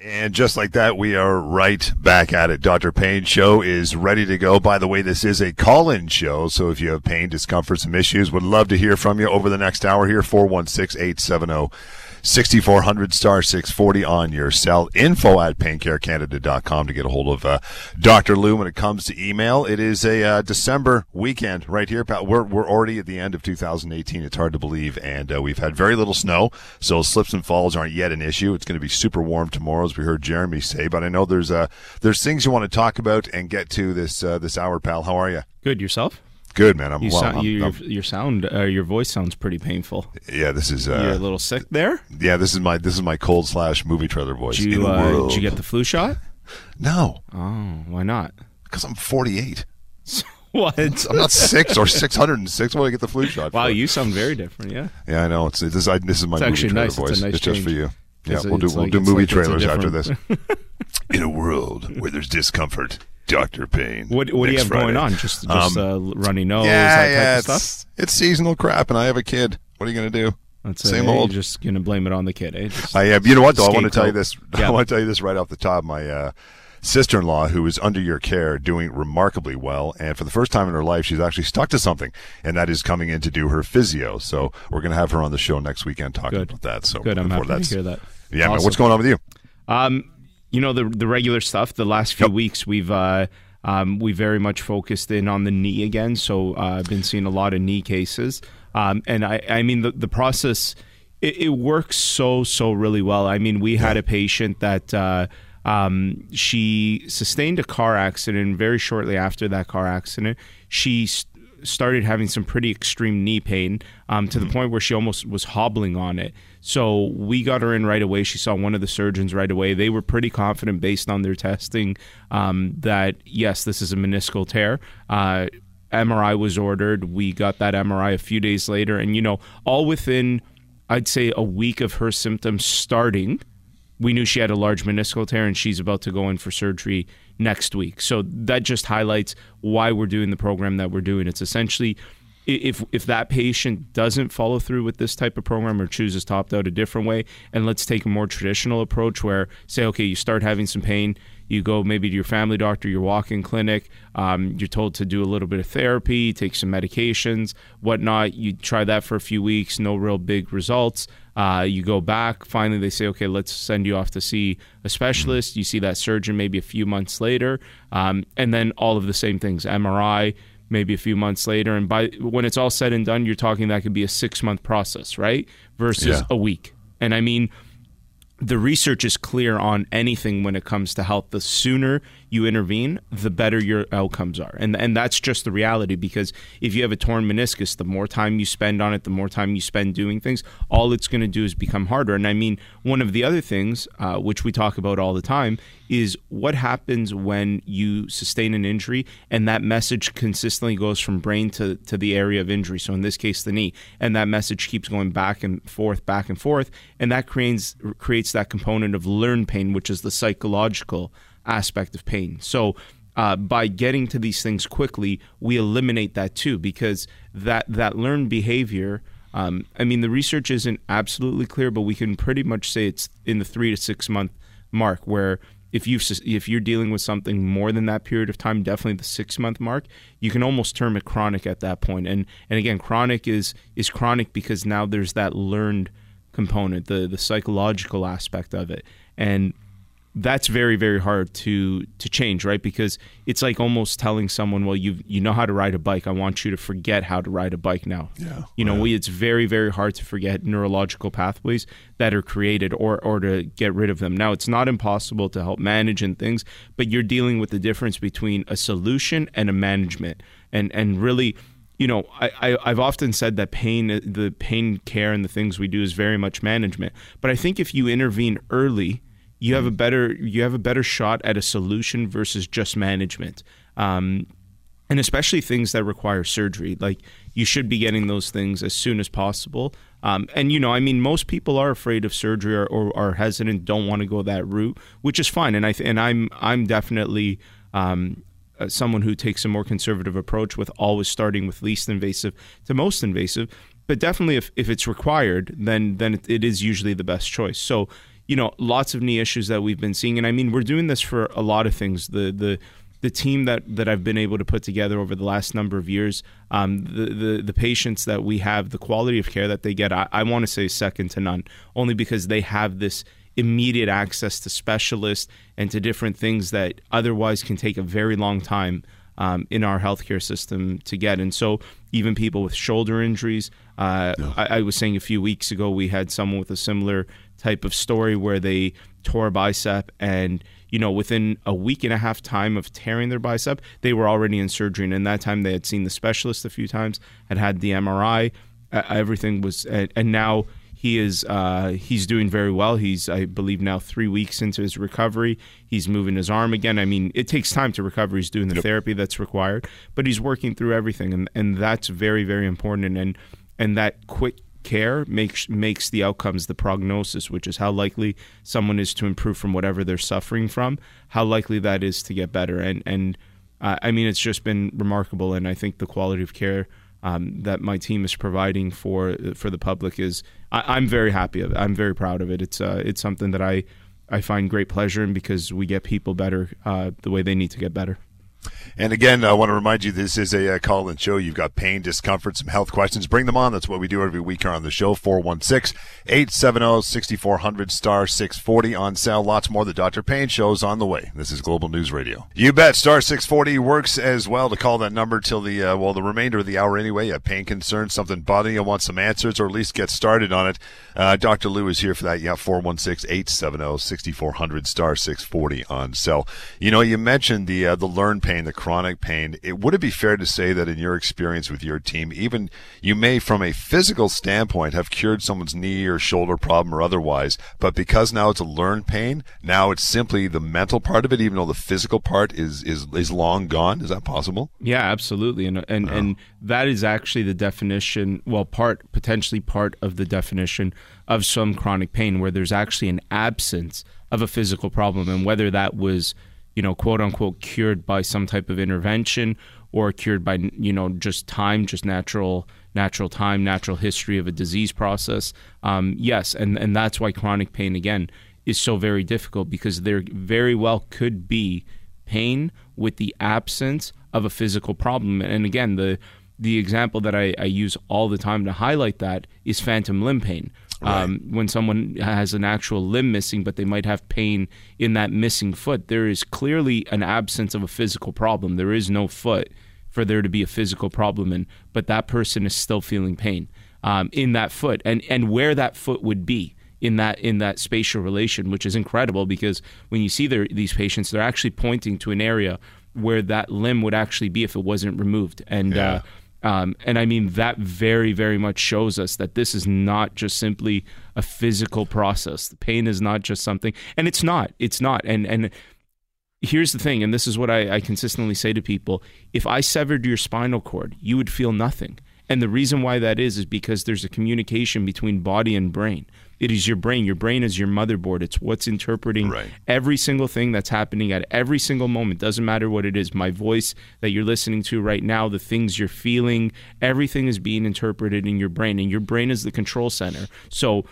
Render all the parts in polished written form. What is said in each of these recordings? And just like that, we are right back at it. Dr. Pain Show is ready to go. By the way, this is a call-in show, so if you have pain, discomfort, some issues, would love to hear from you over the next hour here. 416-870-6400 *640 on your cell. Info at paincarecanada.com to get a hold of Dr. Lou. When it comes to email, it is a December weekend right here. We're already at the end of 2018. It's hard to believe, and we've had very little snow, so slips and falls aren't yet an issue. It's going to be super warm tomorrow, as we heard Jeremy say. But I know there's things you want to talk about and get to this hour, pal. How are you? Good. Yourself? Good, man. Your voice sounds pretty painful. Yeah, this is. You're a little sick there. Yeah, this is my cold slash movie trailer voice. Did you get the flu shot? No. Oh, why not? Because I'm 48. What? I'm not 6 or 606 when I get the flu shot. Wow, you sound very different. Yeah. Yeah, I know. This is my movie trailer voice. It's a nice change. Just for you. Yeah, we'll do movie trailers after this. In a world where there's discomfort. Dr. Pain. What do you have Friday. Going on? Just runny nose, that type of stuff? It's seasonal crap, and I have a kid. What are you going to do? Same old. You're just going to blame it on the kid, eh? I am. You know what, though? I want to tell you this. Yeah. I want to tell you this right off the top. My sister-in-law, who is under your care, doing remarkably well, and for the first time in her life, she's actually stuck to something, and that is coming in to do her physio. So we're going to have her on the show next weekend talking about that. So good. I'm happy to hear that. Yeah, awesome. Man, what's going on with you? You know, the regular stuff. The last few weeks, we very much focused in on the knee again. So I've been seeing a lot of knee cases, and I mean the process it works so really well. I mean, we had a patient that she sustained a car accident, and very shortly after that car accident, she started having some pretty extreme knee pain to the point where she almost was hobbling on it. So we got her in right away. She saw one of the surgeons right away. They were pretty confident based on their testing that, yes, this is a meniscal tear. MRI was ordered. We got that MRI a few days later. And, you know, all within, I'd say, a week of her symptoms starting, we knew she had a large meniscal tear, and she's about to go in for surgery next week. So that just highlights why we're doing the program that we're doing. It's essentially, if that patient doesn't follow through with this type of program or chooses to opt out a different way, and let's take a more traditional approach where, say, okay, you start having some pain, you go maybe to your family doctor, your walk-in clinic, you're told to do a little bit of therapy, take some medications, whatnot. You try that for a few weeks, no real big results. You go back. Finally, they say, okay, let's send you off to see a specialist. You see that surgeon maybe a few months later, and then all of the same things, MRI, maybe a few months later. And by when it's all said and done, you're talking that could be a 6-month process, right? Versus a week. And I mean, the research is clear on anything when it comes to health. The sooner you intervene, the better your outcomes are. And that's just the reality, because if you have a torn meniscus, the more time you spend on it, the more time you spend doing things, all it's going to do is become harder. And I mean, one of the other things, which we talk about all the time, is what happens when you sustain an injury and that message consistently goes from brain to the area of injury. So in this case, the knee. And that message keeps going back and forth, and that creates that component of learned pain, which is the psychological aspect of pain. So by getting to these things quickly, we eliminate that too, because that learned behavior, I mean, the research isn't absolutely clear, but we can pretty much say it's in the 3 to 6 month mark, where if you're dealing with something more than that period of time, definitely the 6-month mark, you can almost term it chronic at that point. And again, chronic is chronic because now there's that learned component, the psychological aspect of it. And that's very, very hard to change, right? Because it's like almost telling someone, well, you know how to ride a bike. I want you to forget how to ride a bike now. Yeah, you know, it's very, very hard to forget neurological pathways that are created or to get rid of them. Now, it's not impossible to help manage and things, but you're dealing with the difference between a solution and a management. And really, you know, I've often said that the pain care and the things we do is very much management. But I think if you intervene early, you have a better shot at a solution versus just management, and especially things that require surgery. Like, you should be getting those things as soon as possible. And you know, I mean, most people are afraid of surgery or are hesitant, don't want to go that route, which is fine. And I'm definitely someone who takes a more conservative approach with always starting with least invasive to most invasive. But definitely, if it's required, then it is usually the best choice. So you know, lots of knee issues that we've been seeing. And I mean, we're doing this for a lot of things. The team that I've been able to put together over the last number of years, the patients that we have, the quality of care that they get, I want to say second to none, only because they have this immediate access to specialists and to different things that otherwise can take a very long time in our healthcare system to get. And so even people with shoulder injuries, I was saying a few weeks ago, we had someone with a similar type of story where they tore a bicep, and you know, within a week and a half time of tearing their bicep, they were already in surgery. And in that time, they had seen the specialist a few times, had the MRI, everything was, and now he is he's doing very well. He's, I believe, now 3 weeks into his recovery. He's moving his arm again. I mean, it takes time to recover. He's doing the therapy that's required, but he's working through everything, and that's very, very important. And that quick care makes the outcomes, the prognosis, which is how likely someone is to improve from whatever they're suffering from, how likely that is to get better. And I mean, it's just been remarkable, and I think the quality of care that my team is providing for the public is, I'm very happy of it. I'm very proud of it. It's something that I find great pleasure in, because we get people better the way they need to get better. And again, I want to remind you, this is a call-in show. You've got pain, discomfort, some health questions. Bring them on. That's what we do every week here on the show. 416-870-6400, star 640 on sale. Lots more. The Dr. Pain Show's on the way. This is Global News Radio. You bet. Star 640 works as well to call that number till the remainder of the hour anyway. A pain concern, something bothering you, want some answers, or at least get started on it. Dr. Lou is here for that. Yeah, 416-870-6400, star 640 on sale. You know, you mentioned the learn pain, the chronic pain. Would it be fair to say that in your experience with your team, even you may from a physical standpoint have cured someone's knee or shoulder problem or otherwise, but because now it's a learned pain, now it's simply the mental part of it, even though the physical part is long gone? Is that possible? Yeah, absolutely. And that is actually the definition, well, potentially part of the definition of some chronic pain, where there's actually an absence of a physical problem. And whether that was, you know, quote unquote, cured by some type of intervention, or cured by, you know, just time, just natural time, natural history of a disease process. Yes, and that's why chronic pain, again, is so very difficult, because there very well could be pain with the absence of a physical problem. And again, the example that I use all the time to highlight that is phantom limb pain. Right. When someone has an actual limb missing, but they might have pain in that missing foot, there is clearly an absence of a physical problem. There is no foot for there to be a physical problem in, but that person is still feeling pain in that foot, and where that foot would be in that spatial relation, which is incredible, because when you see these patients, they're actually pointing to an area where that limb would actually be if it wasn't removed. And I mean, that very, very much shows us that this is not just simply a physical process. The pain is not just something, and it's not. And here's the thing, and this is what I consistently say to people. If I severed your spinal cord, you would feel nothing. And the reason why that is because there's a communication between body and brain. It is your brain. Your brain is your motherboard. It's what's interpreting every single thing that's happening at every single moment. Doesn't matter what it is. My voice that you're listening to right now, the things you're feeling, everything is being interpreted in your brain, and your brain is the control center. So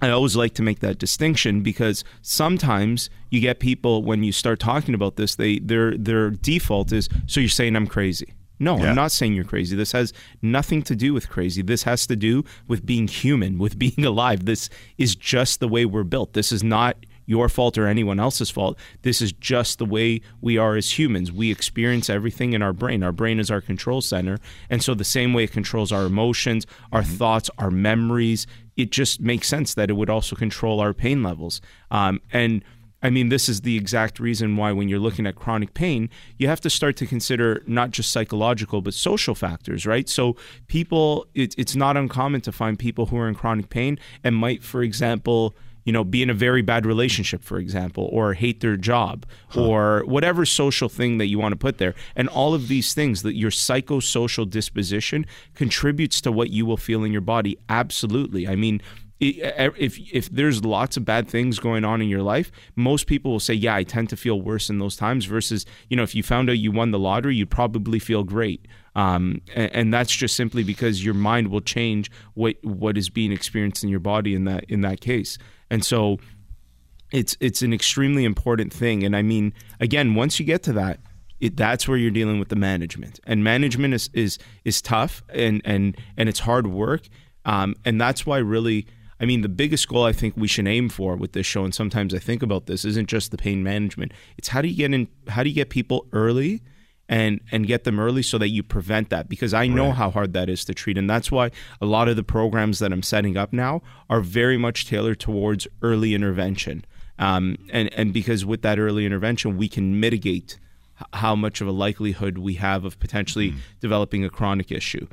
I always like to make that distinction, because sometimes you get people, when you start talking about this, their default is, so you're saying I'm crazy. No, yeah. I'm not saying you're crazy. This has nothing to do with crazy. This has to do with being human, with being alive. This is just the way we're built. This is not your fault or anyone else's fault. This is just the way we are as humans. We experience everything in our brain. Our brain is our control center. And so the same way it controls our emotions, our thoughts, our memories, it just makes sense that it would also control our pain levels. And I mean, this is the exact reason why when you're looking at chronic pain, you have to start to consider not just psychological, but social factors, right? So people, it's not uncommon to find people who are in chronic pain and might, for example, you know, be in a very bad relationship, for example, or hate their job, or whatever social thing that you want to put there. And all of these things, that your psychosocial disposition contributes to what you will feel in your body. Absolutely. I mean, if there's lots of bad things going on in your life, most people will say, yeah, I tend to feel worse in those times, versus, you know, if you found out you won the lottery, you'd probably feel great. And that's just simply because your mind will change what is being experienced in your body in that case. And so It's an extremely important thing. And I mean, again, once you get to that, that's where you're dealing with the management. And management is tough and it's hard work. And that's why really, I mean, the biggest goal I think we should aim for with this show, and sometimes I think about this, isn't just the pain management. It's how do you get in, how do you get people early and get them early so that you prevent that? Because I know how hard that is to treat. And that's why a lot of the programs that I'm setting up now are very much tailored towards early intervention. And because with that early intervention, we can mitigate how much of a likelihood we have of potentially developing a chronic issue,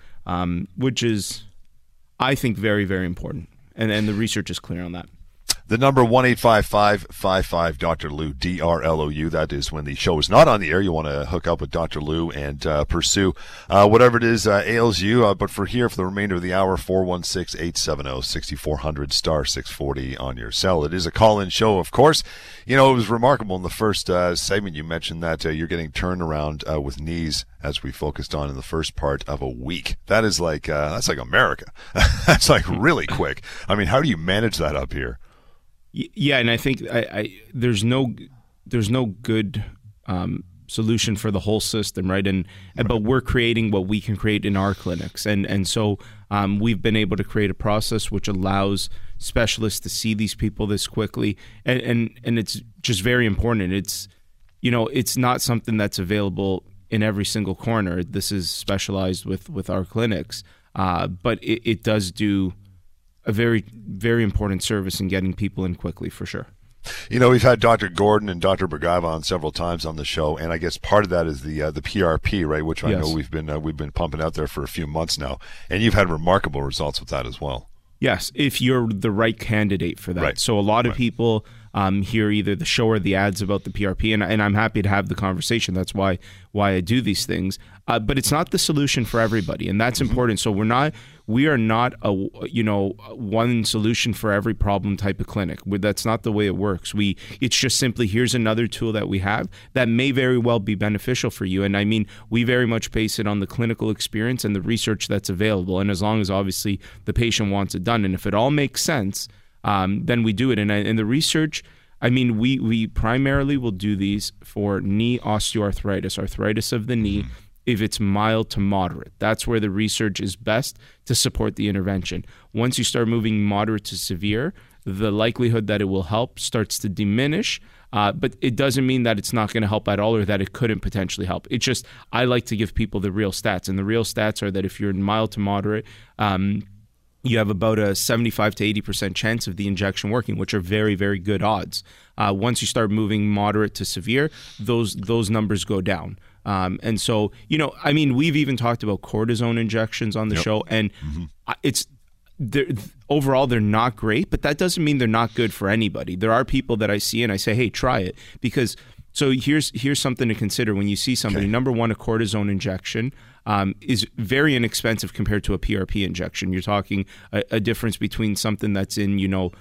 which is, I think, very, very important. And the research is clear on that. The number 1-855-55 Dr. Lou, D-R-L-O-U. That is when the show is not on the air. You want to hook up with Dr. Lou and pursue whatever it is ails you. But for the remainder of the hour, 416-870-6400 star 640 on your cell. It is a call-in show, of course. You know, it was remarkable in the first segment. You mentioned that you're getting turnaround with knees, as we focused on in the first part of a week. That is like that's like America. That's like really quick. I mean, how do you manage that up here? Yeah, and I think there's no good solution for the whole system, right? But we're creating what we can create in our clinics, and so we've been able to create a process which allows specialists to see these people this quickly, and it's just very important. It's, you know, it's not something that's available in every single corner. This is specialized with our clinics, but it does do a very, very important service in getting people in quickly, for sure. You know, we've had Dr. Gordon and Dr. Bergava on several times on the show, and I guess part of that is the PRP, right? Which I know we've been pumping out there for a few months now, and you've had remarkable results with that as well. Yes, if you're the right candidate for that. Right. So a lot of people hear either the show or the ads about the PRP, and I'm happy to have the conversation. That's why I do these things. But it's not the solution for everybody, and that's important. So we are not a one solution for every problem type of clinic. That's not the way it works. It's just simply here's another tool that we have that may very well be beneficial for you. And I mean, we very much base it on the clinical experience and the research that's available. And as long as obviously the patient wants it done, and if it all makes sense, then we do it. And the research, I mean, we primarily will do these for knee osteoarthritis, arthritis of the knee, if it's mild to moderate. That's where the research is best to support the intervention. Once you start moving moderate to severe, the likelihood that it will help starts to diminish, but it doesn't mean that it's not going to help at all or that it couldn't potentially help. It's just I like to give people the real stats, and the real stats are that if you're in mild to moderate, you have about a 75 to 80% chance of the injection working, which are very, very good odds. Once you start moving moderate to severe, those numbers go down. And so, you know, I mean, we've even talked about cortisone injections on the show, and overall they're not great, but that doesn't mean they're not good for anybody. There are people that I see and I say, hey, try it, because so here's something to consider when you see somebody. Okay. Number one, a cortisone injection is very inexpensive compared to a PRP injection. You're talking a difference between something that's in, $10,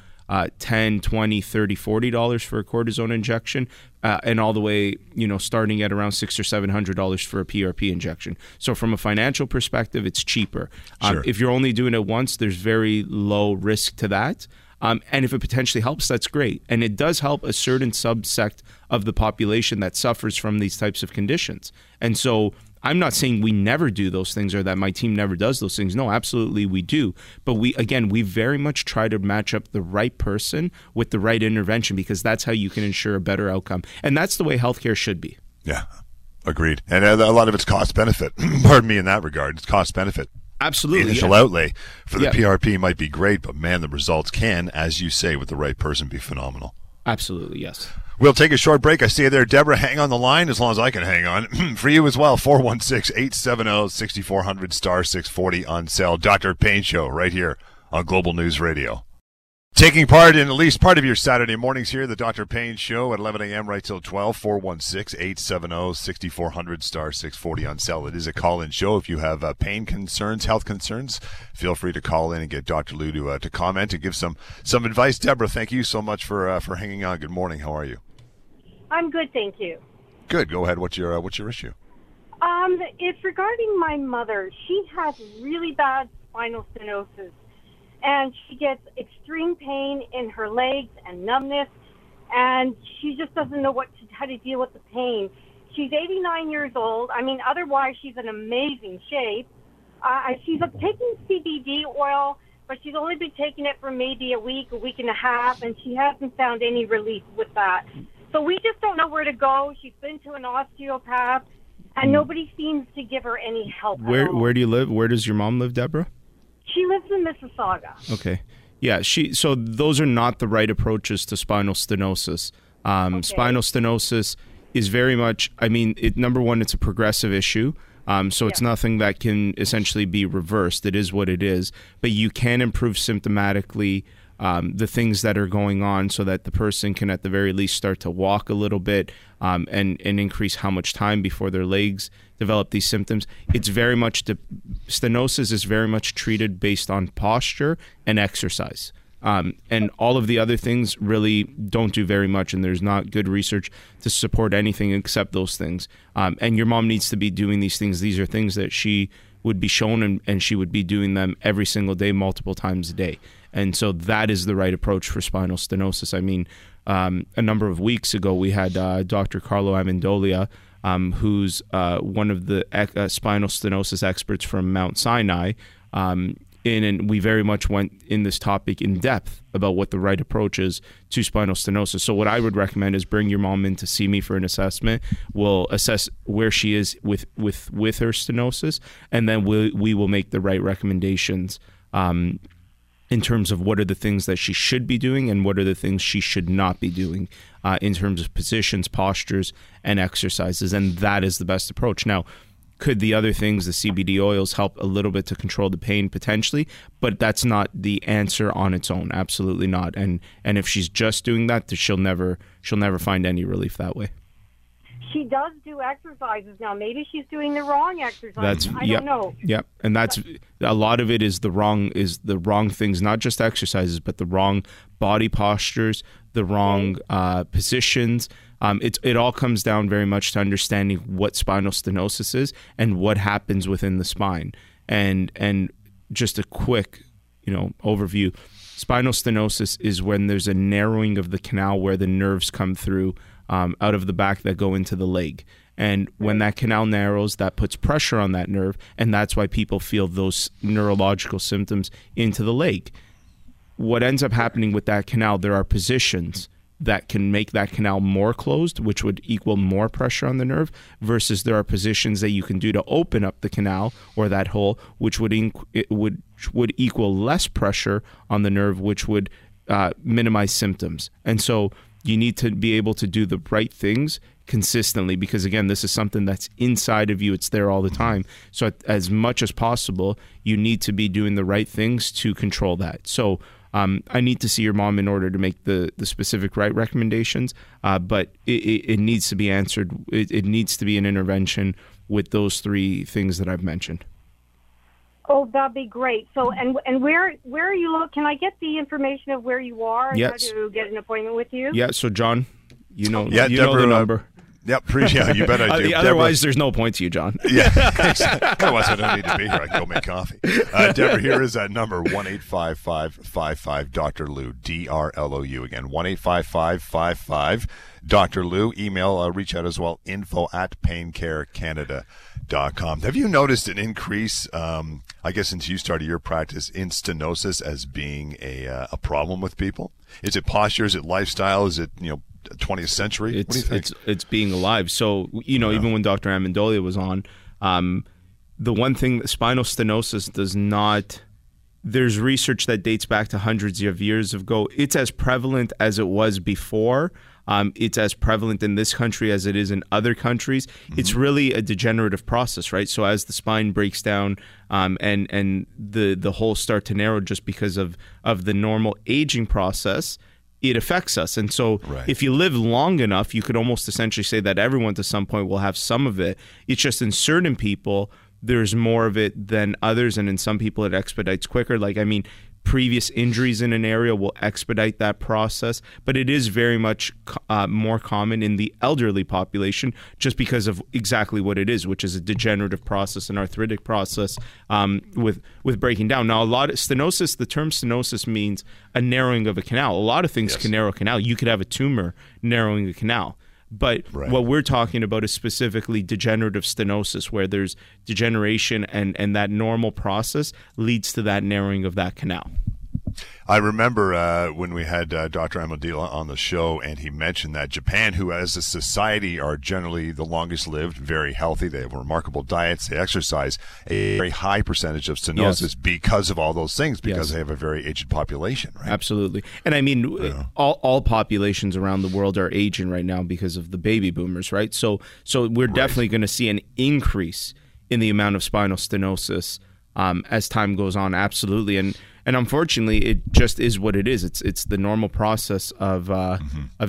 $20, $30, $40 for a cortisone injection, and all the way, starting at around $600 or $700 for a PRP injection. So from a financial perspective, it's cheaper. Sure. If you're only doing it once, there's very low risk to that. And if it potentially helps, that's great. And it does help a certain subsect of the population that suffers from these types of conditions. And so I'm not saying we never do those things or that my team never does those things. No, absolutely we do. But we very much try to match up the right person with the right intervention, because that's how you can ensure a better outcome. And that's the way healthcare should be. Yeah, agreed. And a lot of it's cost benefit. Pardon me in that regard. It's cost benefit. Absolutely. The initial outlay for the PRP might be great, but man, the results can, as you say, with the right person, be phenomenal. Absolutely, yes. We'll take a short break. I see you there, Deborah. Hang on the line as long as I can hang on. For you as well, 416-870-6400 star 640 on cell. Dr. Pain Show right here on Global News Radio. Taking part in at least part of your Saturday mornings here, the Dr. Pain Show at 11 a.m. right till 12, 416-870-6400 star 640 on cell. It is a call-in show. If you have pain concerns, health concerns, feel free to call in and get Dr. Lou to comment and give some advice. Deborah, thank you so much for hanging on. Good morning. How are you? I'm good, thank you. Good. Go ahead. What's your issue? It's regarding my mother. She has really bad spinal stenosis, and she gets extreme pain in her legs and numbness. and she just doesn't know how to deal with the pain. She's 89 years old. I mean, otherwise she's in amazing shape. She's taking CBD oil, but she's only been taking it for maybe a week and a half, and she hasn't found any relief with that. So we just don't know where to go. She's been to an osteopath, and nobody seems to give her any help. Where do you live? Where does your mom live, Deborah? She lives in Mississauga. Okay. Yeah, so those are not the right approaches to spinal stenosis. Okay. Spinal stenosis is very much, I mean, number one, it's a progressive issue. So it's nothing that can essentially be reversed. It is what it is. But you can improve symptomatically the things that are going on so that the person can at the very least start to walk a little bit and increase how much time before their legs develop these symptoms. It's very much, stenosis is very much treated based on posture and exercise. And all of the other things really don't do very much, and there's not good research to support anything except those things. And your mom needs to be doing these things. These are things that she would be shown, and she would be doing them every single day, multiple times a day. And so that is the right approach for spinal stenosis. I mean, a number of weeks ago, we had Dr. Carlo Ammendolia, who's one of the spinal stenosis experts from Mount Sinai, and we very much went in this topic in depth about what the right approach is to spinal stenosis. So what I would recommend is bring your mom in to see me for an assessment. We'll assess where she is with her stenosis, and then we will make the right recommendations in terms of what are the things that she should be doing and what are the things she should not be doing in terms of positions, postures, and exercises. And that is the best approach. Now, could the other things, the CBD oils, help a little bit to control the pain potentially? But that's not the answer on its own. Absolutely not. And if she's just doing that, she'll never find any relief that way. She does do exercises now. Maybe she's doing the wrong exercises. I don't know. Yep. And that's a lot of it is the wrong things, not just exercises, but the wrong body postures, the wrong positions. It all comes down very much to understanding what spinal stenosis is and what happens within the spine. And just a quick, overview. Spinal stenosis is when there's a narrowing of the canal where the nerves come through out of the back that go into the leg. And when that canal narrows, that puts pressure on that nerve, and that's why people feel those neurological symptoms into the leg. What ends up happening with that canal, there are positions that can make that canal more closed, which would equal more pressure on the nerve, versus there are positions that you can do to open up the canal or that hole, which would equal less pressure on the nerve, which would minimize symptoms. And so you need to be able to do the right things consistently, because again, this is something that's inside of you. It's there all the time. So as much as possible, you need to be doing the right things to control that. So I need to see your mom in order to make the specific right recommendations, but it needs to be answered. It needs to be an intervention with those three things that I've mentioned. Oh, that'd be great. So, and where are you? Can I get the information of where you are? Yes. How to get an appointment with you? Yeah. So, John, yeah, you Deborah, know the number. Yep, yeah, you bet I do. Otherwise, there's no point to you, John. Yeah, otherwise I don't need to be here. I can go make coffee. Deborah, here is that number, 1-855-55-Dr. Lou, DRLOU. Again, 1-855-55-Dr. Lou. Email, reach out as well, info@paincarecanada.com. Have you noticed an increase, I guess, since you started your practice, in stenosis as being a problem with people? Is it posture? Is it lifestyle? Is it, 20th century? What do you think? It's being alive. So, even when Dr. Ammendolia was on, the one thing, spinal stenosis does not, there's research that dates back to hundreds of years ago. It's as prevalent as it was before. It's as prevalent in this country as it is in other countries. Mm-hmm. It's really a degenerative process, right? So as the spine breaks down and the holes start to narrow just because of the normal aging process, it affects us. And so if you live long enough, you could almost essentially say that everyone to some point will have some of it. It's just in certain people, there's more of it than others. And in some people, it expedites quicker. previous injuries in an area will expedite that process, but it is very much more common in the elderly population just because of exactly what it is, which is a degenerative process, an arthritic process with breaking down. Now, a lot of stenosis, the term stenosis means a narrowing of a canal. A lot of things can narrow a canal. You could have a tumor narrowing a canal. But what we're talking about is specifically degenerative stenosis, where there's degeneration and that normal process leads to that narrowing of that canal. I remember when we had Dr. Ammendolia on the show, and he mentioned that Japan, who as a society are generally the longest lived, very healthy, they have remarkable diets, they exercise, a very high percentage of stenosis because of all those things, because they have a very aged population, right? Absolutely. And I mean, all populations around the world are aging right now because of the baby boomers, right? So we're definitely going to see an increase in the amount of spinal stenosis as time goes on, absolutely. And unfortunately, it just is what it is. It's the normal process of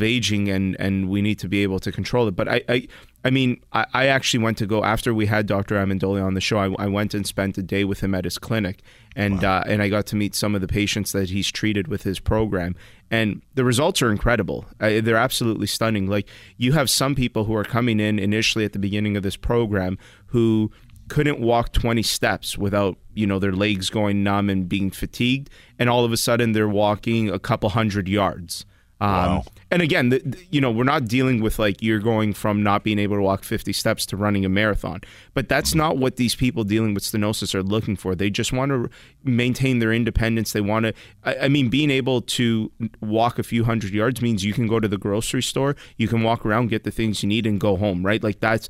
aging, and we need to be able to control it. But I mean, I actually went to go after we had Dr. Ammendolia on the show. I went and spent a day with him at his clinic, and I got to meet some of the patients that he's treated with his program. And the results are incredible. They're absolutely stunning. Like, you have some people who are coming in initially at the beginning of this program who couldn't walk 20 steps without, you know, their legs going numb and being fatigued, and all of a sudden they're walking a couple hundred yards. Wow. And again, you know, we're not dealing with like you're going from not being able to walk 50 steps to running a marathon, but that's not what these people dealing with stenosis are looking for. They just want to maintain their independence. They want to, I mean, being able to walk a few hundred yards means you can go to the grocery store, you can walk around, get the things you need, and go home, right? Like that's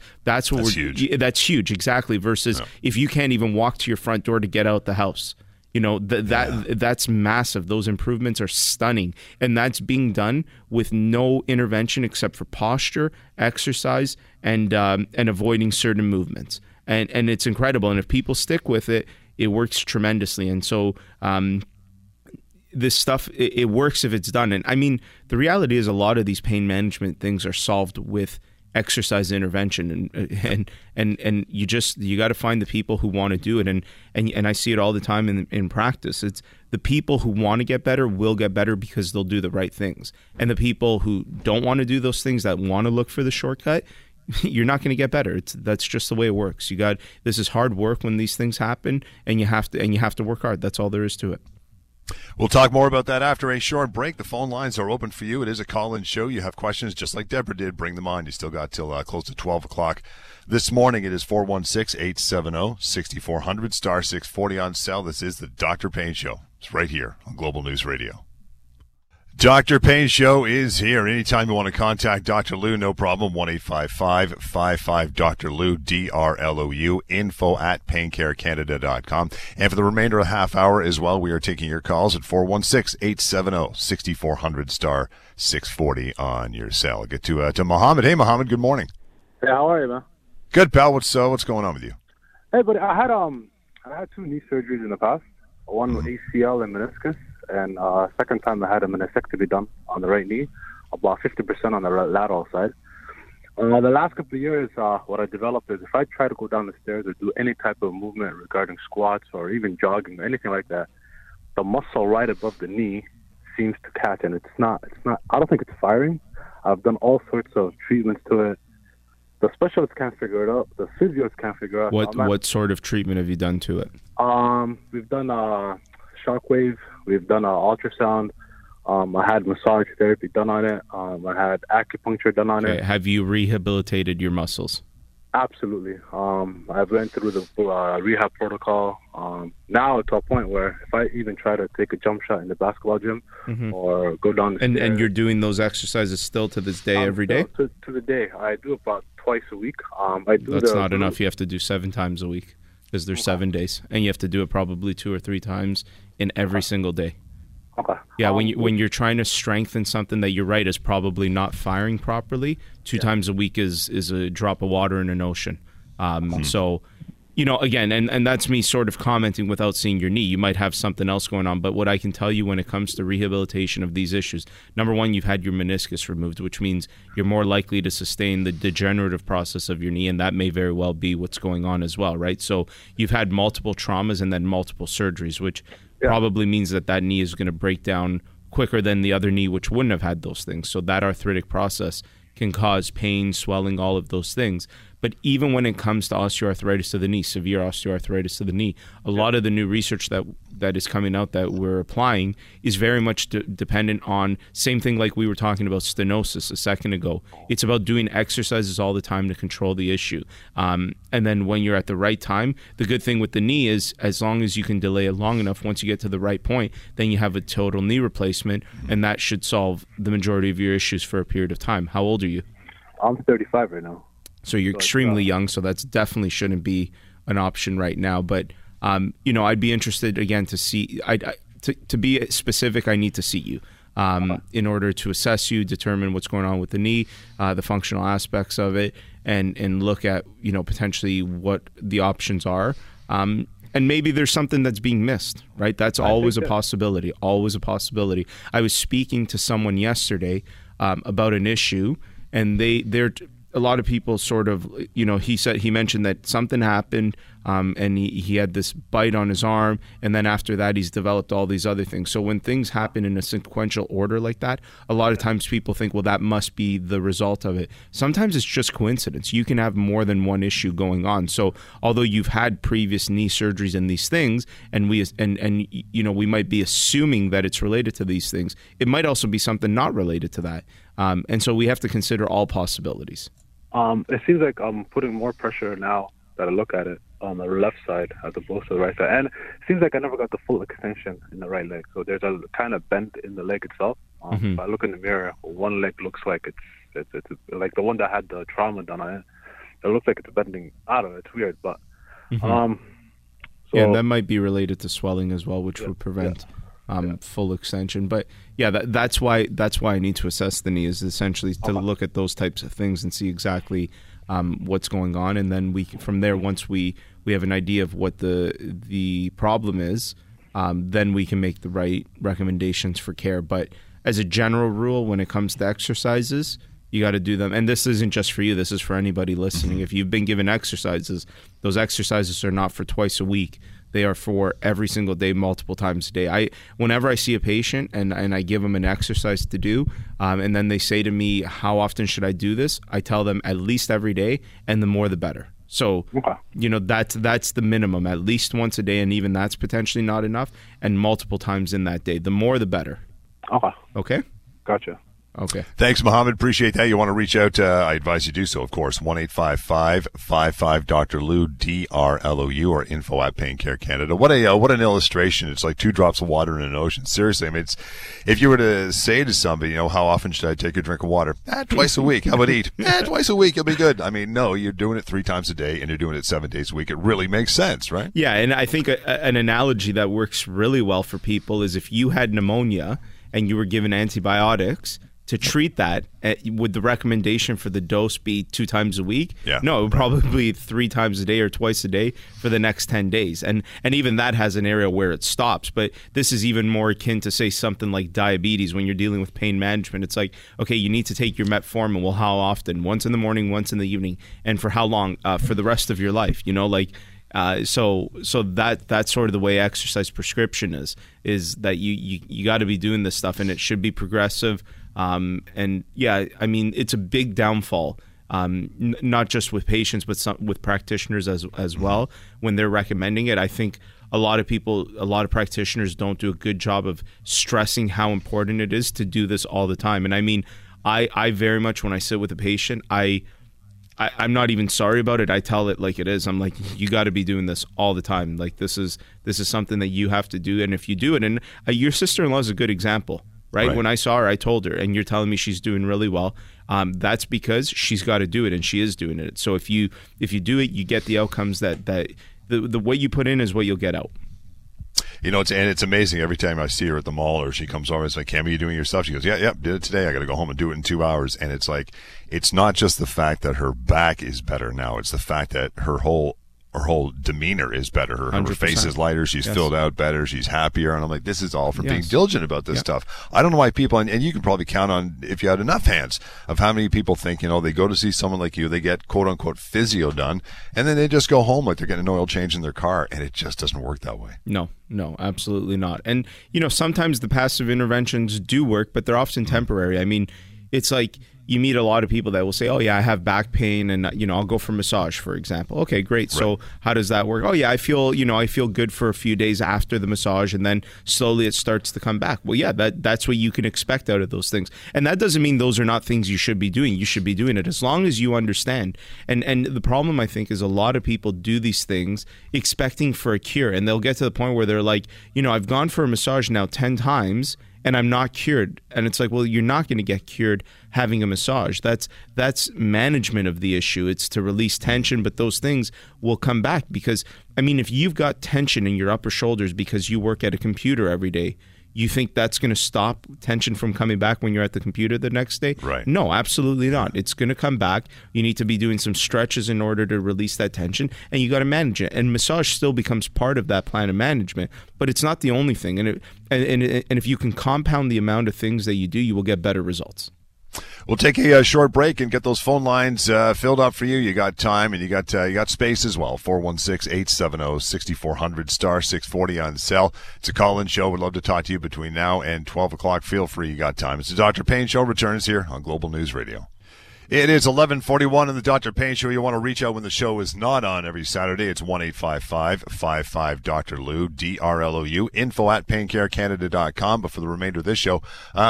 what huge. That's huge, exactly. Versus if you can't even walk to your front door to get out the house. You know, that's massive. Those improvements are stunning. And that's being done with no intervention except for posture, exercise, and avoiding certain movements. And it's incredible. And if people stick with it, it works tremendously. And so this stuff, it works if it's done. And I mean, the reality is a lot of these pain management things are solved with exercise intervention, and you got to find the people who want to do it, and I see it all the time in practice. It's the people who want to get better will get better because they'll do the right things, and the people who don't want to do those things, that want to look for the shortcut, you're not going to get better. That's just the way it works. This is hard work when these things happen, and you have to work hard. That's all there is to it. We'll talk more about that after a short break. The phone lines are open for you. It is a call-in show. You have questions just like Deborah did. Bring them on. You still got till close to 12 o'clock this morning. It is 416-870-6400, star 640 on cell. This is the Dr. Pain Show. It's right here on Global News Radio. Dr. Pain Show is here. Anytime you want to contact Dr. Lou, no problem. 1-855-55-DR-LOU, DRLOU, info@paincarecanada.com. And for the remainder of the half hour as well, we are taking your calls at 416-870-6400, star 640 on your cell. I'll get to Mohammed. Hey, Mohammed, good morning. Hey, how are you, man? Good, pal. What's going on with you? Hey, buddy, I had two knee surgeries in the past, one with ACL and meniscus. And second time I had a meniscectomy done on the right knee, about 50% on the lateral side. The last couple of years, what I developed is if I try to go down the stairs or do any type of movement regarding squats or even jogging or anything like that, the muscle right above the knee seems to catch, and it's not. I don't think it's firing. I've done all sorts of treatments to it. The specialists can't figure it out. The physios can't figure out. What sort of treatment have you done to it? We've done shockwave. We've done an ultrasound. I had massage therapy done on it. I had acupuncture done on it. Have you rehabilitated your muscles? Absolutely. I've went through the rehab protocol. Now to a point where if I even try to take a jump shot in the basketball gym or go down the stairs. And you're doing those exercises still to this day, every day? To the day. I do about twice a week. That's not enough. You have to do 7 times a week. Because there's 7 days, and you have to do it probably 2 or 3 times in every single day. Okay. Yeah, when you're trying to strengthen something that you're right is probably not firing properly, 2 times a week is a drop of water in an ocean. So, you know, again, and that's me sort of commenting without seeing your knee. You might have something else going on, but what I can tell you when it comes to rehabilitation of these issues, number one, you've had your meniscus removed, which means you're more likely to sustain the degenerative process of your knee, and that may very well be what's going on as well, right? So you've had multiple traumas and then multiple surgeries, which probably means that that knee is going to break down quicker than the other knee, which wouldn't have had those things. So that arthritic process can cause pain, swelling, all of those things. But even when it comes to osteoarthritis of the knee, severe osteoarthritis of the knee, a lot of the new research that is coming out that we're applying is very much dependent on same thing like we were talking about stenosis a second ago. It's about doing exercises all the time to control the issue. And then when you're at the right time, the good thing with the knee is as long as you can delay it long enough, once you get to the right point, then you have a total knee replacement, and that should solve the majority of your issues for a period of time. How old are you? I'm 35 right now. So you're extremely young, so that's definitely shouldn't be an option right now. But, you know, I'd be interested, again, to see – to be specific, I need to see you in order to assess you, determine what's going on with the knee, the functional aspects of it, and look at, you know, potentially what the options are. And maybe there's something that's being missed, right? That's always a possibility, always a possibility. I was speaking to someone yesterday about an issue, and they're – a lot of people sort of, you know, he mentioned that something happened and he had this bite on his arm, and then after that he's developed all these other things. So when things happen in a sequential order like that, a lot of times people think, well, that must be the result of it. Sometimes it's just coincidence. You can have more than one issue going on. So although you've had previous knee surgeries and these things, and we might be assuming that it's related to these things, it might also be something not related to that. And so we have to consider all possibilities. It seems like I'm putting more pressure now that I look at it on the left side as opposed to the right side. And it seems like I never got the full extension in the right leg. So there's a kind of bend in the leg itself. If I look in the mirror, one leg looks like it's like the one that had the trauma done on it. It looks like it's bending out of it. It's weird, but... that might be related to swelling as well, which would prevent... full extension. But that's why I need to assess the knee, is essentially to look at those types of things and see exactly what's going on. And then once we have an idea of what the problem is, then we can make the right recommendations for care. But as a general rule, when it comes to exercises, you got to do them. And this isn't just for you. This is for anybody listening. If you've been given exercises, those exercises are not for twice a week. They are for every single day, multiple times a day. Whenever I see a patient and I give them an exercise to do, and then they say to me, how often should I do this? I tell them at least every day, and the more the better. So, you know, that's the minimum, at least once a day, and even that's potentially not enough, and multiple times in that day. The more the better. Okay? Gotcha. Okay. Thanks, Mohammed. Appreciate that. You want to reach out? I advise you do so, of course. 1-855-55-Dr. Lou, DRLOU, or info at Pain Care Canada. What an illustration! It's like 2 drops of water in an ocean. Seriously, I mean, if you were to say to somebody, you know, how often should I take a drink of water? Twice a week. How about eat? Twice a week. You'll be good. I mean, no, you're doing it 3 times a day, and you're doing it 7 days a week. It really makes sense, right? Yeah, and I think an analogy that works really well for people is if you had pneumonia and you were given antibiotics to treat that, would the recommendation for the dose be 2 times a week? No, it would probably be 3 times a day or twice a day for the next 10 days. And even that has an area where it stops. But this is even more akin to, say, something like diabetes. When you're dealing with pain management, it's like, okay, you need to take your metformin. Well, how often? Once in the morning, once in the evening. And for how long? For the rest of your life, you know, like... So that's sort of the way exercise prescription is that you got to be doing this stuff, and it should be progressive. I mean, it's a big downfall, not just with patients, but with practitioners as well. When they're recommending it, I think a lot of practitioners don't do a good job of stressing how important it is to do this all the time. And I mean, I very much, when I sit with a patient, I'm not even sorry about it. I tell it like it is. I'm like, you got to be doing this all the time. Like, this is something that you have to do. And if you do it, and your sister-in-law is a good example, right? When I saw her, I told her, and you're telling me she's doing really well. That's because she's got to do it, and she is doing it. So if you do it, you get the outcomes that the way you put in is what you'll get out. You know, it's amazing. Every time I see her at the mall or she comes over, it's like, Cam, are you doing your stuff? She goes, yeah, did it today. I got to go home and do it in 2 hours. And it's like, it's not just the fact that her back is better now. It's the fact that her whole her whole demeanor is better. Her face is lighter. She's filled out better. She's happier. And I'm like, this is all from being diligent about this stuff. I don't know why people, and you can probably count on, if you had enough hands, of how many people think, you know, they go to see someone like you, they get quote unquote physio done, and then they just go home like they're getting an oil change in their car. And it just doesn't work that way. No, absolutely not. And, you know, sometimes the passive interventions do work, but they're often temporary. I mean, it's like, you meet a lot of people that will say, oh, yeah, I have back pain and, you know, I'll go for massage, for example. Okay, great. Right. So how does that work? Oh, yeah, I feel good for a few days after the massage, and then slowly it starts to come back. Well, yeah, that's what you can expect out of those things. And that doesn't mean those are not things you should be doing. You should be doing it as long as you understand. And the problem, I think, is a lot of people do these things expecting for a cure. And they'll get to the point where they're like, you know, I've gone for a massage now 10 times and I'm not cured. And it's like, well, you're not going to get cured having a massage. That's management of the issue. It's to release tension, but those things will come back because, I mean, if you've got tension in your upper shoulders because you work at a computer every day, you think that's going to stop tension from coming back when you're at the computer the next day? Right. No, absolutely not. It's going to come back. You need to be doing some stretches in order to release that tension, and you got to manage it. And massage still becomes part of that plan of management, but it's not the only thing. And if you can compound the amount of things that you do, you will get better results. We'll take a short break and get those phone lines filled up for you. You got time and you got space as well. 416-870-6400 *640 on cell. It's a call-in show. We'd love to talk to you between now and 12 o'clock. Feel free. You got time. It's the Dr. Pain Show returns here on Global News Radio. It is 11:41 in the Dr. Pain Show. You want to reach out when the show is not on every Saturday. It's 1-855-55-DR-LOU, DRLOU, info@paincarecanada.com. But for the remainder of this show,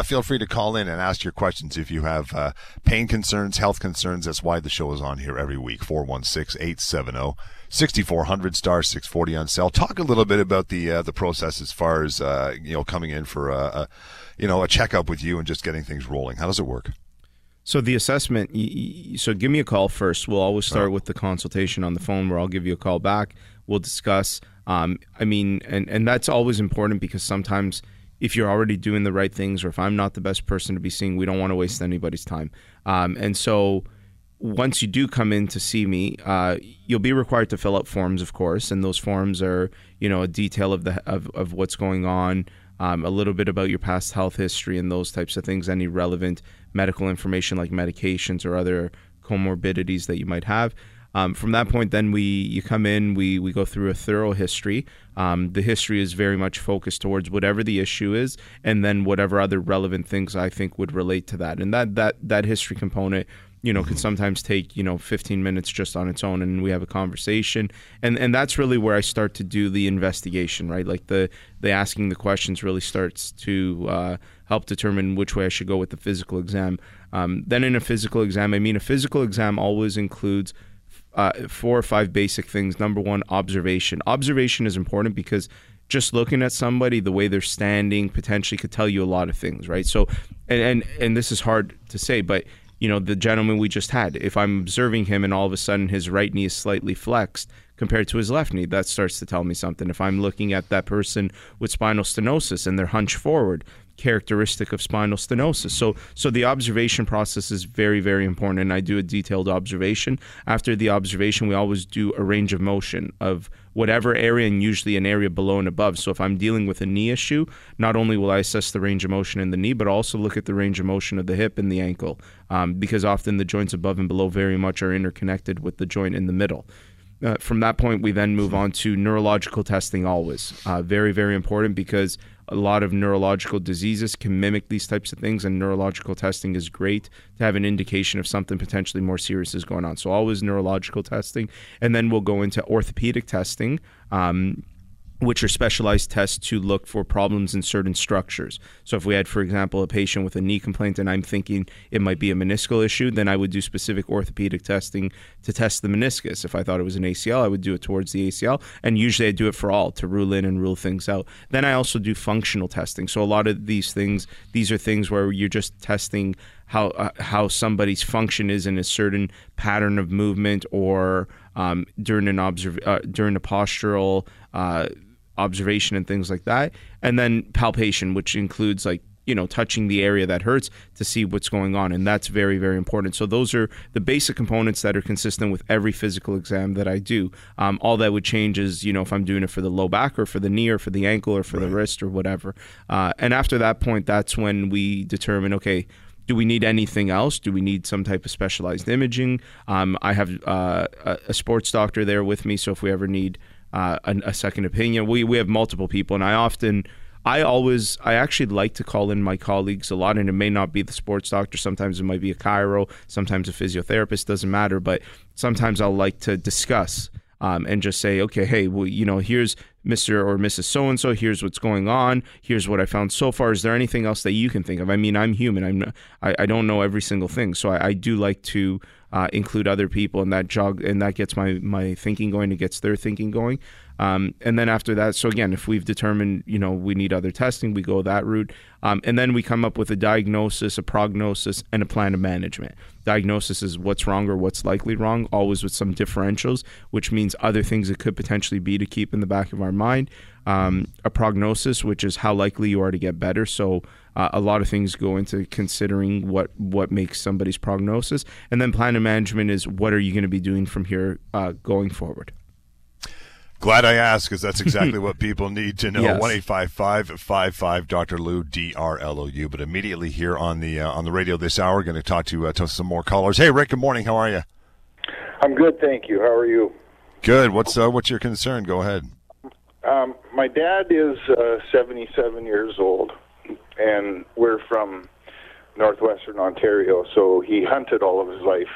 feel free to call in and ask your questions if you have pain concerns, health concerns. That's why the show is on here every week, 416-870-6400, *640 on cell. Talk a little bit about the process as far as coming in for a checkup with you and just getting things rolling. How does it work? So the assessment, so give me a call first. We'll always start with the consultation on the phone where I'll give you a call back. We'll discuss. And that's always important because sometimes if you're already doing the right things or if I'm not the best person to be seeing, we don't want to waste anybody's time. And so once you do come in to see me, you'll be required to fill out forms, of course. And those forms are, you know, a detail of what's going on. A little bit about your past health history and those types of things, any relevant medical information like medications or other comorbidities that you might have. From that point, then you come in, we go through a thorough history. The history is very much focused towards whatever the issue is and then whatever other relevant things I think would relate to that. And that history component, you know, can sometimes take, you know, 15 minutes just on its own, and we have a conversation. And that's really where I start to do the investigation, right? Like the asking the questions really starts to help determine which way I should go with the physical exam. Then in a physical exam, a physical exam always includes four or five basic things. Number one, observation. Observation is important because just looking at somebody, the way they're standing potentially could tell you a lot of things, right? So, and this is hard to say, but you know, the gentleman we just had, if I'm observing him and all of a sudden his right knee is slightly flexed compared to his left knee, that starts to tell me something. If I'm looking at that person with spinal stenosis and they're hunched forward, characteristic of spinal stenosis. So the observation process is very, very important, and I do a detailed observation. After the observation, we always do a range of motion of whatever area, and usually an area below and above. So if I'm dealing with a knee issue, not only will I assess the range of motion in the knee, but also look at the range of motion of the hip and the ankle, because often the joints above and below very much are interconnected with the joint in the middle. From that point, we then move on to neurological testing always. Very, very important because a lot of neurological diseases can mimic these types of things, and neurological testing is great to have an indication of something potentially more serious is going on. So always neurological testing. And then we'll go into orthopedic testing, which are specialized tests to look for problems in certain structures. So if we had, for example, a patient with a knee complaint and I'm thinking it might be a meniscal issue, then I would do specific orthopedic testing to test the meniscus. If I thought it was an ACL, I would do it towards the ACL. And usually I do it for all to rule in and rule things out. Then I also do functional testing. So a lot of these things, these are things where you're just testing how somebody's function is in a certain pattern of movement or during a postural observation and things like that. And then palpation, which includes like, you know, touching the area that hurts to see what's going on. And that's very, very important. So those are the basic components that are consistent with every physical exam that I do. All that would change is, you know, if I'm doing it for the low back or for the knee or for the ankle or for the wrist or whatever. And after that point, that's when we determine, okay, do we need anything else? Do we need some type of specialized imaging? I have a sports doctor there with me, so if we ever need a second opinion, we have multiple people. And I actually like to call in my colleagues a lot, and it may not be the sports doctor. Sometimes it might be a chiro, sometimes a physiotherapist, doesn't matter. But sometimes I'll like to discuss and just say, okay, hey, well, you know, here's Mr. or Mrs. So-and-so, here's what's going on, here's what I found so far. Is there anything else that you can think of? I mean, I'm human. I don't know every single thing. So I do like to include other people, and that gets my thinking going, it gets their thinking going. And then after that, so again, if we've determined, you know, we need other testing, we go that route. And then we come up with a diagnosis, a prognosis, and a plan of management. Diagnosis is what's wrong or what's likely wrong, always with some differentials, which means other things it could potentially be to keep in the back of our mind. A prognosis, which is how likely you are to get better. So a lot of things go into considering what makes somebody's prognosis. And then plan of management is what are you going to be doing from here going forward. Glad I asked, because that's exactly what people need to know. 1-855-55 Dr. Lou, D-R-L-O-U. But immediately here on the radio this hour, going to talk to some more callers. Hey, Rick, good morning. How are you? I'm good, thank you. How are you? Good. What's your concern? Go ahead. My dad is 77 years old, and we're from Northwestern Ontario, so he hunted all of his life.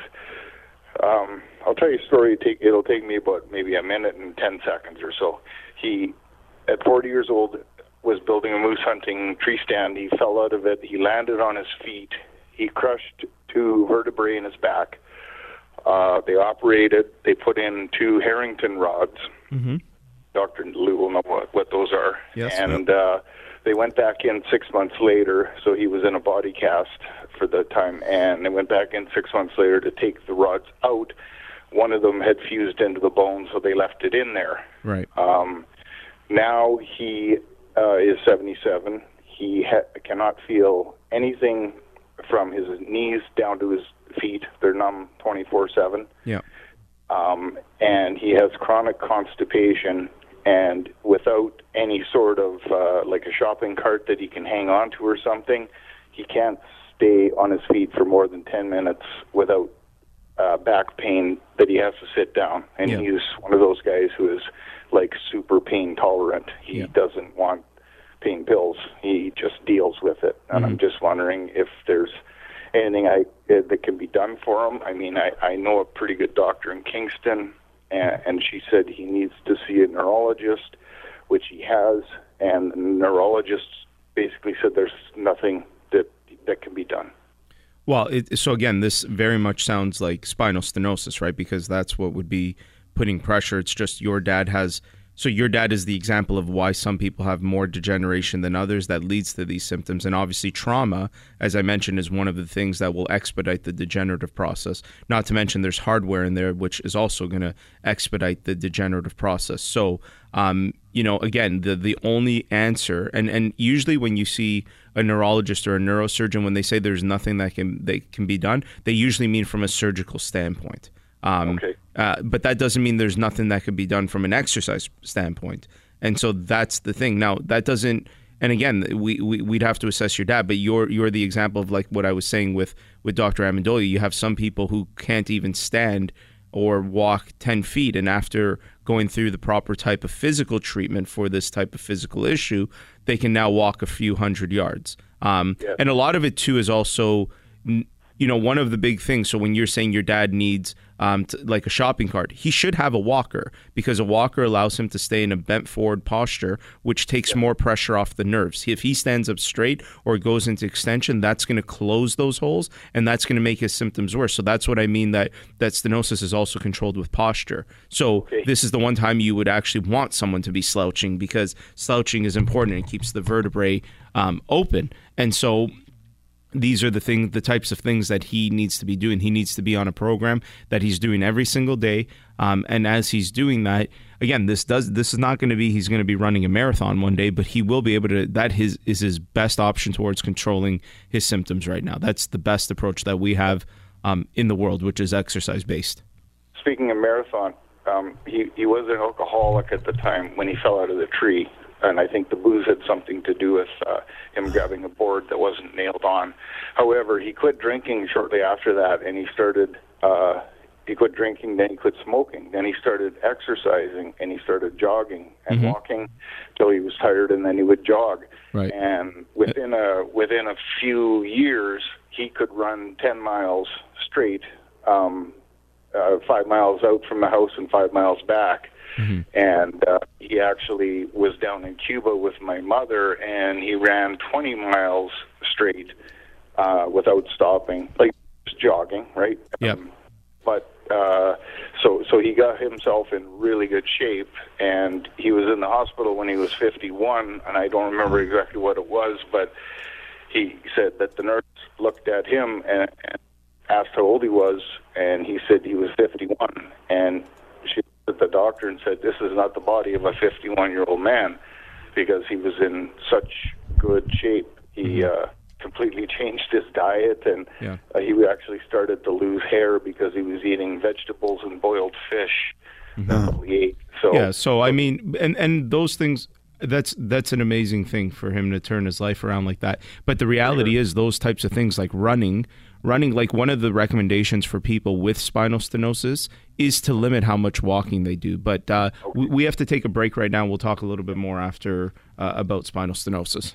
I'll tell you a story. It'll take me about maybe a minute and 10 seconds or so. He, at 40 years old, was building a moose hunting tree stand. He fell out of it. He landed on his feet. He crushed 2 vertebrae in his back. They operated. They put in 2 Harrington rods. Mm-hmm. Dr. Lou will know what those are. Yes, and they went back in 6 months later, so he was in a body cast for the time, and they went back in 6 months later to take the rods out. One of them had fused into the bone, so they left it in there. Right. Now he is 77. He cannot feel anything from his knees down to his feet. They're numb 24/7. Yeah. And he has chronic constipation, and without any sort of like a shopping cart that he can hang on to or something, he can't stay on his feet for more than 10 minutes without back pain that he has to sit down. And he's one of those guys who is like super pain tolerant. He doesn't want pain pills. He just deals with it. And I'm just wondering if there's anything that can be done for him. I mean, I know a pretty good doctor in Kingston, and she said he needs to see a neurologist, which he has, and the neurologist basically said there's nothing that can be done. Well, so again, this very much sounds like spinal stenosis, right? Because that's what would be putting pressure. It's just your dad is the example of why some people have more degeneration than others that leads to these symptoms. And obviously trauma, as I mentioned, is one of the things that will expedite the degenerative process. Not to mention there's hardware in there, which is also going to expedite the degenerative process. So, you know, again, the only answer, and usually when you see a neurologist or a neurosurgeon, when they say there's nothing that can be done, they usually mean from a surgical standpoint. Okay. But that doesn't mean there's nothing that could be done from an exercise standpoint. And so that's the thing. Now, that doesn't, and again, we'd have to assess your dad, but you're the example of like what I was saying with Dr. Ammendolia. You have some people who can't even stand or walk 10 feet. And after going through the proper type of physical treatment for this type of physical issue, they can now walk a few hundred yards. And a lot of it too is also, you know, one of the big things. So when you're saying your dad needs like a shopping cart, he should have a walker, because a walker allows him to stay in a bent forward posture, which takes more pressure off the nerves. If he stands up straight or goes into extension, that's going to close those holes, and that's going to make his symptoms worse. So that's what I mean, that stenosis is also controlled with posture. So this is the one time you would actually want someone to be slouching, because slouching is important and it keeps the vertebrae open. And so these are the types of things that he needs to be doing. He needs to be on a program that he's doing every single day. And as he's doing that, again, this is not going to be, he's going to be running a marathon one day, but he will be able to, that is his best option towards controlling his symptoms right now. That's the best approach that we have in the world, which is exercise based. Speaking of marathon, he was an alcoholic at the time when he fell out of the tree. And I think the booze had something to do with him grabbing a board that wasn't nailed on. However, he quit drinking shortly after that, and he quit drinking, then he quit smoking, then he started exercising, and he started jogging and walking till he was tired, and then he would jog. Right. And within a few years, he could run 10 miles straight, 5 miles out from the house and 5 miles back. Mm-hmm. And he actually was down in Cuba with my mother, and he ran 20 miles straight without stopping, like just jogging, right? Yeah. So he got himself in really good shape, and he was in the hospital when he was 51, and I don't remember exactly what it was, but he said that the nurse looked at him and asked how old he was, and he said he was 51, and she at the doctor and said, this is not the body of a 51-year-old man, because he was in such good shape. He completely changed his diet, and he actually started to lose hair because he was eating vegetables and boiled fish. That's what he ate. So I mean, and those things, that's an amazing thing for him to turn his life around like that. But the reality is those types of things like running, like one of the recommendations for people with spinal stenosis is to limit how much walking they do. But we have to take a break right now. We'll talk a little bit more after about spinal stenosis.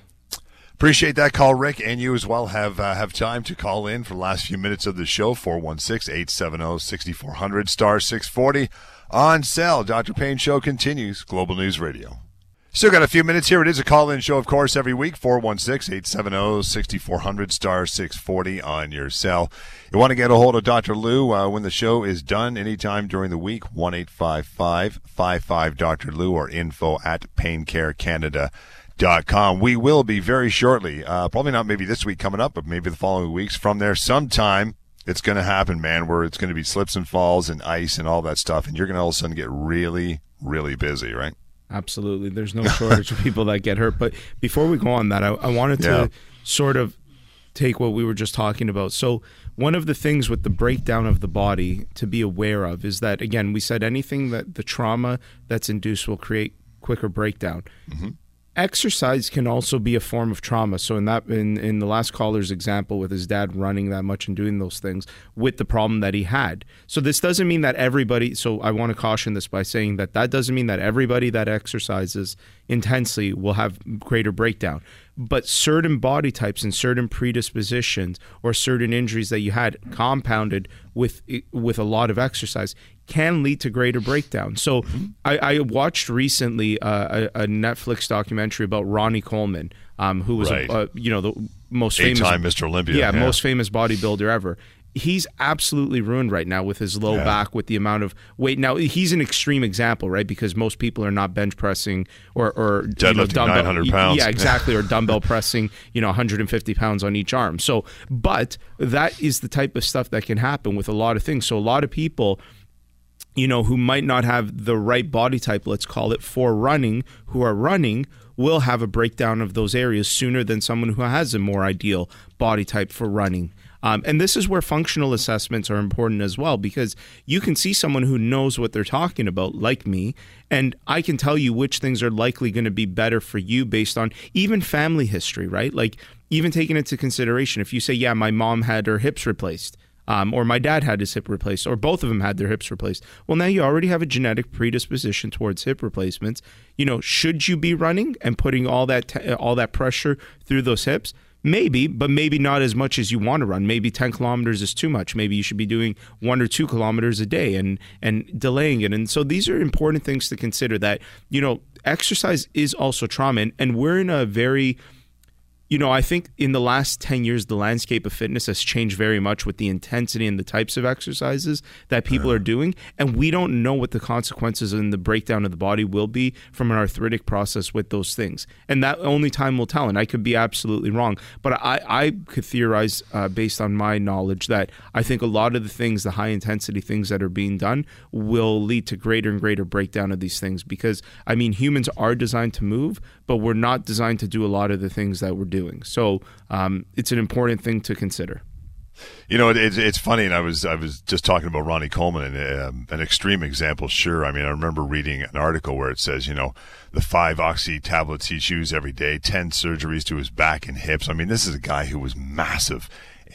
Appreciate that call, Rick, and you as well have time to call in for the last few minutes of the show, 416-870-6400, star 640 on sale. Dr. Pain Show continues, Global News Radio. Still got a few minutes here. It is a call-in show, of course, every week, 416-870-6400, star 640 on your cell. You want to get a hold of Dr. Lou when the show is done, anytime during the week, 1-855-55-DR-LOU or info@paincarecanada.com. We will be very shortly, probably not maybe this week coming up, but maybe the following weeks from there sometime. It's going to happen, man, where it's going to be slips and falls and ice and all that stuff, and you're going to all of a sudden get really, really busy, right? Absolutely. There's no shortage of people that get hurt. But before we go on that, I wanted to sort of take what we were just talking about. So one of the things with the breakdown of the body to be aware of is that, again, we said anything that the trauma that's induced will create quicker breakdown. Mm-hmm. Exercise can also be a form of trauma. So in the last caller's example with his dad running that much and doing those things with the problem that he had. So this doesn't mean that everybody, so I want to caution this by saying that doesn't mean that everybody that exercises intensely will have greater breakdown. But certain body types and certain predispositions or certain injuries that you had compounded with a lot of exercise can lead to greater breakdown. So I watched recently a Netflix documentary about Ronnie Coleman, who was the most famous eight-time Mr. Olympia, most famous bodybuilder ever. He's absolutely ruined right now with his low back, with the amount of weight. Now, he's an extreme example, right? Because most people are not bench pressing or deadlifting 900 pounds. Yeah, exactly. Or dumbbell pressing, 150 pounds on each arm. So, but that is the type of stuff that can happen with a lot of things. So a lot of people, who might not have the right body type, let's call it, for running, who are running, will have a breakdown of those areas sooner than someone who has a more ideal body type for running. And this is where functional assessments are important as well, because you can see someone who knows what they're talking about, like me, and I can tell you which things are likely going to be better for you based on even family history, right? Like even taking into consideration, if you say, my mom had her hips replaced, or my dad had his hip replaced, or both of them had their hips replaced. Well, now you already have a genetic predisposition towards hip replacements. Should you be running and putting all that pressure through those hips? Maybe, but maybe not as much as you want to run. Maybe 10 kilometers is too much. Maybe you should be doing 1 or 2 kilometers a day and delaying it. And so these are important things to consider that, exercise is also trauma. And we're in a very you know, I think in the last 10 years, the landscape of fitness has changed very much with the intensity and the types of exercises that people are doing. And we don't know what the consequences and the breakdown of the body will be from an arthritic process with those things. And that only time will tell. And I could be absolutely wrong. But I could theorize based on my knowledge that I think a lot of the things, the high intensity things that are being done will lead to greater and greater breakdown of these things. Because, I mean, humans are designed to move, but we're not designed to do a lot of the things that we're doing. So it's an important thing to consider. You know, it's funny, and I was just talking about Ronnie Coleman, and an extreme example, sure. I mean, I remember reading an article where it says, you know, the 5-oxy tablets he's used every day, 10 surgeries to his back and hips. I mean, this is a guy who was massive.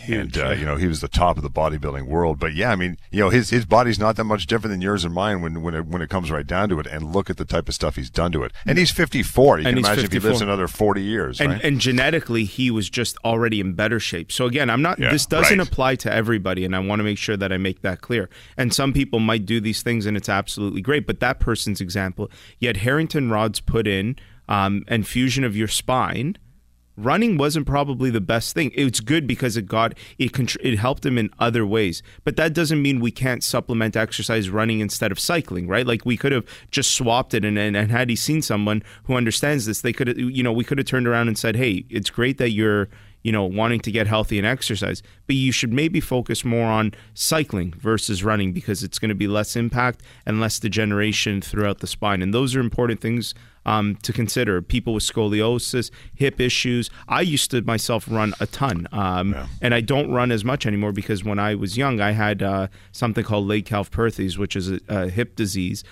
And, you know, he was the top of the bodybuilding world. But, yeah, I mean, you know, his body's not that much different than yours or mine when it comes right down to it. And look at the type of stuff he's done to it. And he's 54. You can imagine 54. If he lives another 40 years. And, right? And genetically, he was just already in better shape. So, again, I'm not. Yeah, this doesn't apply to everybody, and I want to make sure that I make that clear. And some people might do these things, and it's absolutely great. But that person's example, you had Harrington rods put in and fusion of your spine. Running wasn't probably the best thing. It's good because it helped him in other ways. But that doesn't mean we can't supplement exercise running instead of cycling, right? Like we could have just swapped it, and had he seen someone who understands this, they could have, you know, we could have turned around and said, hey, it's great that you're, you know, wanting to get healthy and exercise, but you should maybe focus more on cycling versus running because it's going to be less impact and less degeneration throughout the spine. And those are important things to consider. People with scoliosis, hip issues. I used to myself run a ton, and I don't run as much anymore because when I was young, I had something called Legg-Calve Perthes, which is a hip disease,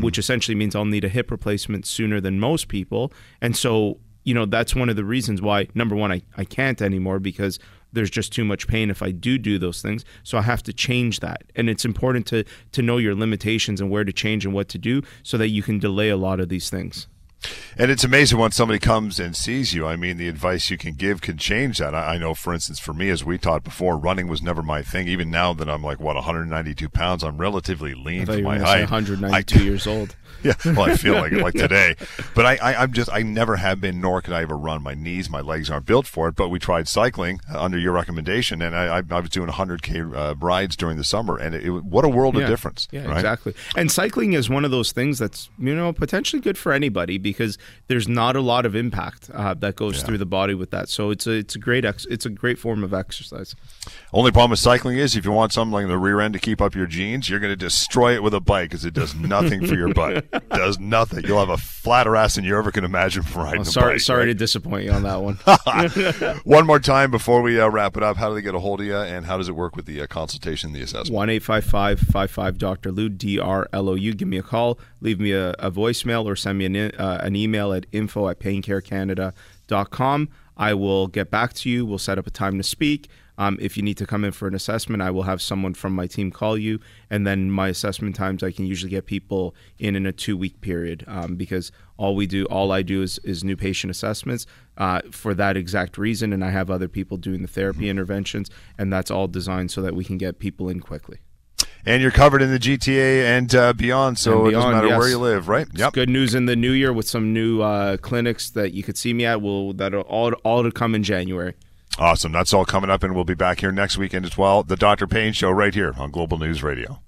which essentially means I'll need a hip replacement sooner than most people. And so, you know, that's one of the reasons why, number one, I can't anymore because there's just too much pain if I do those things. So I have to change that. And it's important to know your limitations and where to change and what to do so that you can delay a lot of these things. And it's amazing when somebody comes and sees you. I mean, the advice you can give can change that. I know, for instance, for me, as we taught before, running was never my thing. Even now that I'm like, what, 192 pounds, I'm relatively lean for my height. 192 years old. Yeah, well, I feel like it, like today. But I never have been, nor could I ever run. My knees, my legs aren't built for it. But we tried cycling under your recommendation, and I was doing 100K rides during the summer, and it what a world of difference. Yeah, right? Exactly. And cycling is one of those things that's, you know, potentially good for anybody because there's not a lot of impact that goes through the body with that. So it's a great form of exercise. Only problem with cycling is if you want something like the rear end to keep up your jeans, you're going to destroy it with a bike because it does nothing for your butt. Does nothing. You'll have a flatter ass than you ever can imagine from riding a bike. Sorry to disappoint you on that one. One more time before we wrap it up. How do they get a hold of you, and how does it work with the consultation and the assessment? 1-855-55-DR-LOU, D-R-L-O-U. Give me a call. Leave me a voicemail or send me an email at info@paincarecanada.com. I will get back to you. We'll set up a time to speak. If you need to come in for an assessment, I will have someone from my team call you. And then my assessment times, I can usually get people in a 2-week period because all I do is new patient assessments for that exact reason. And I have other people doing the therapy interventions, and that's all designed so that we can get people in quickly. And you're covered in the GTA and beyond, so it doesn't matter where you live, right? Yep. It's good news in the new year with some new clinics that you could see me at. That'll all to come in January. Awesome. That's all coming up, and we'll be back here next weekend as well. The Dr. Pain Show right here on Global News Radio.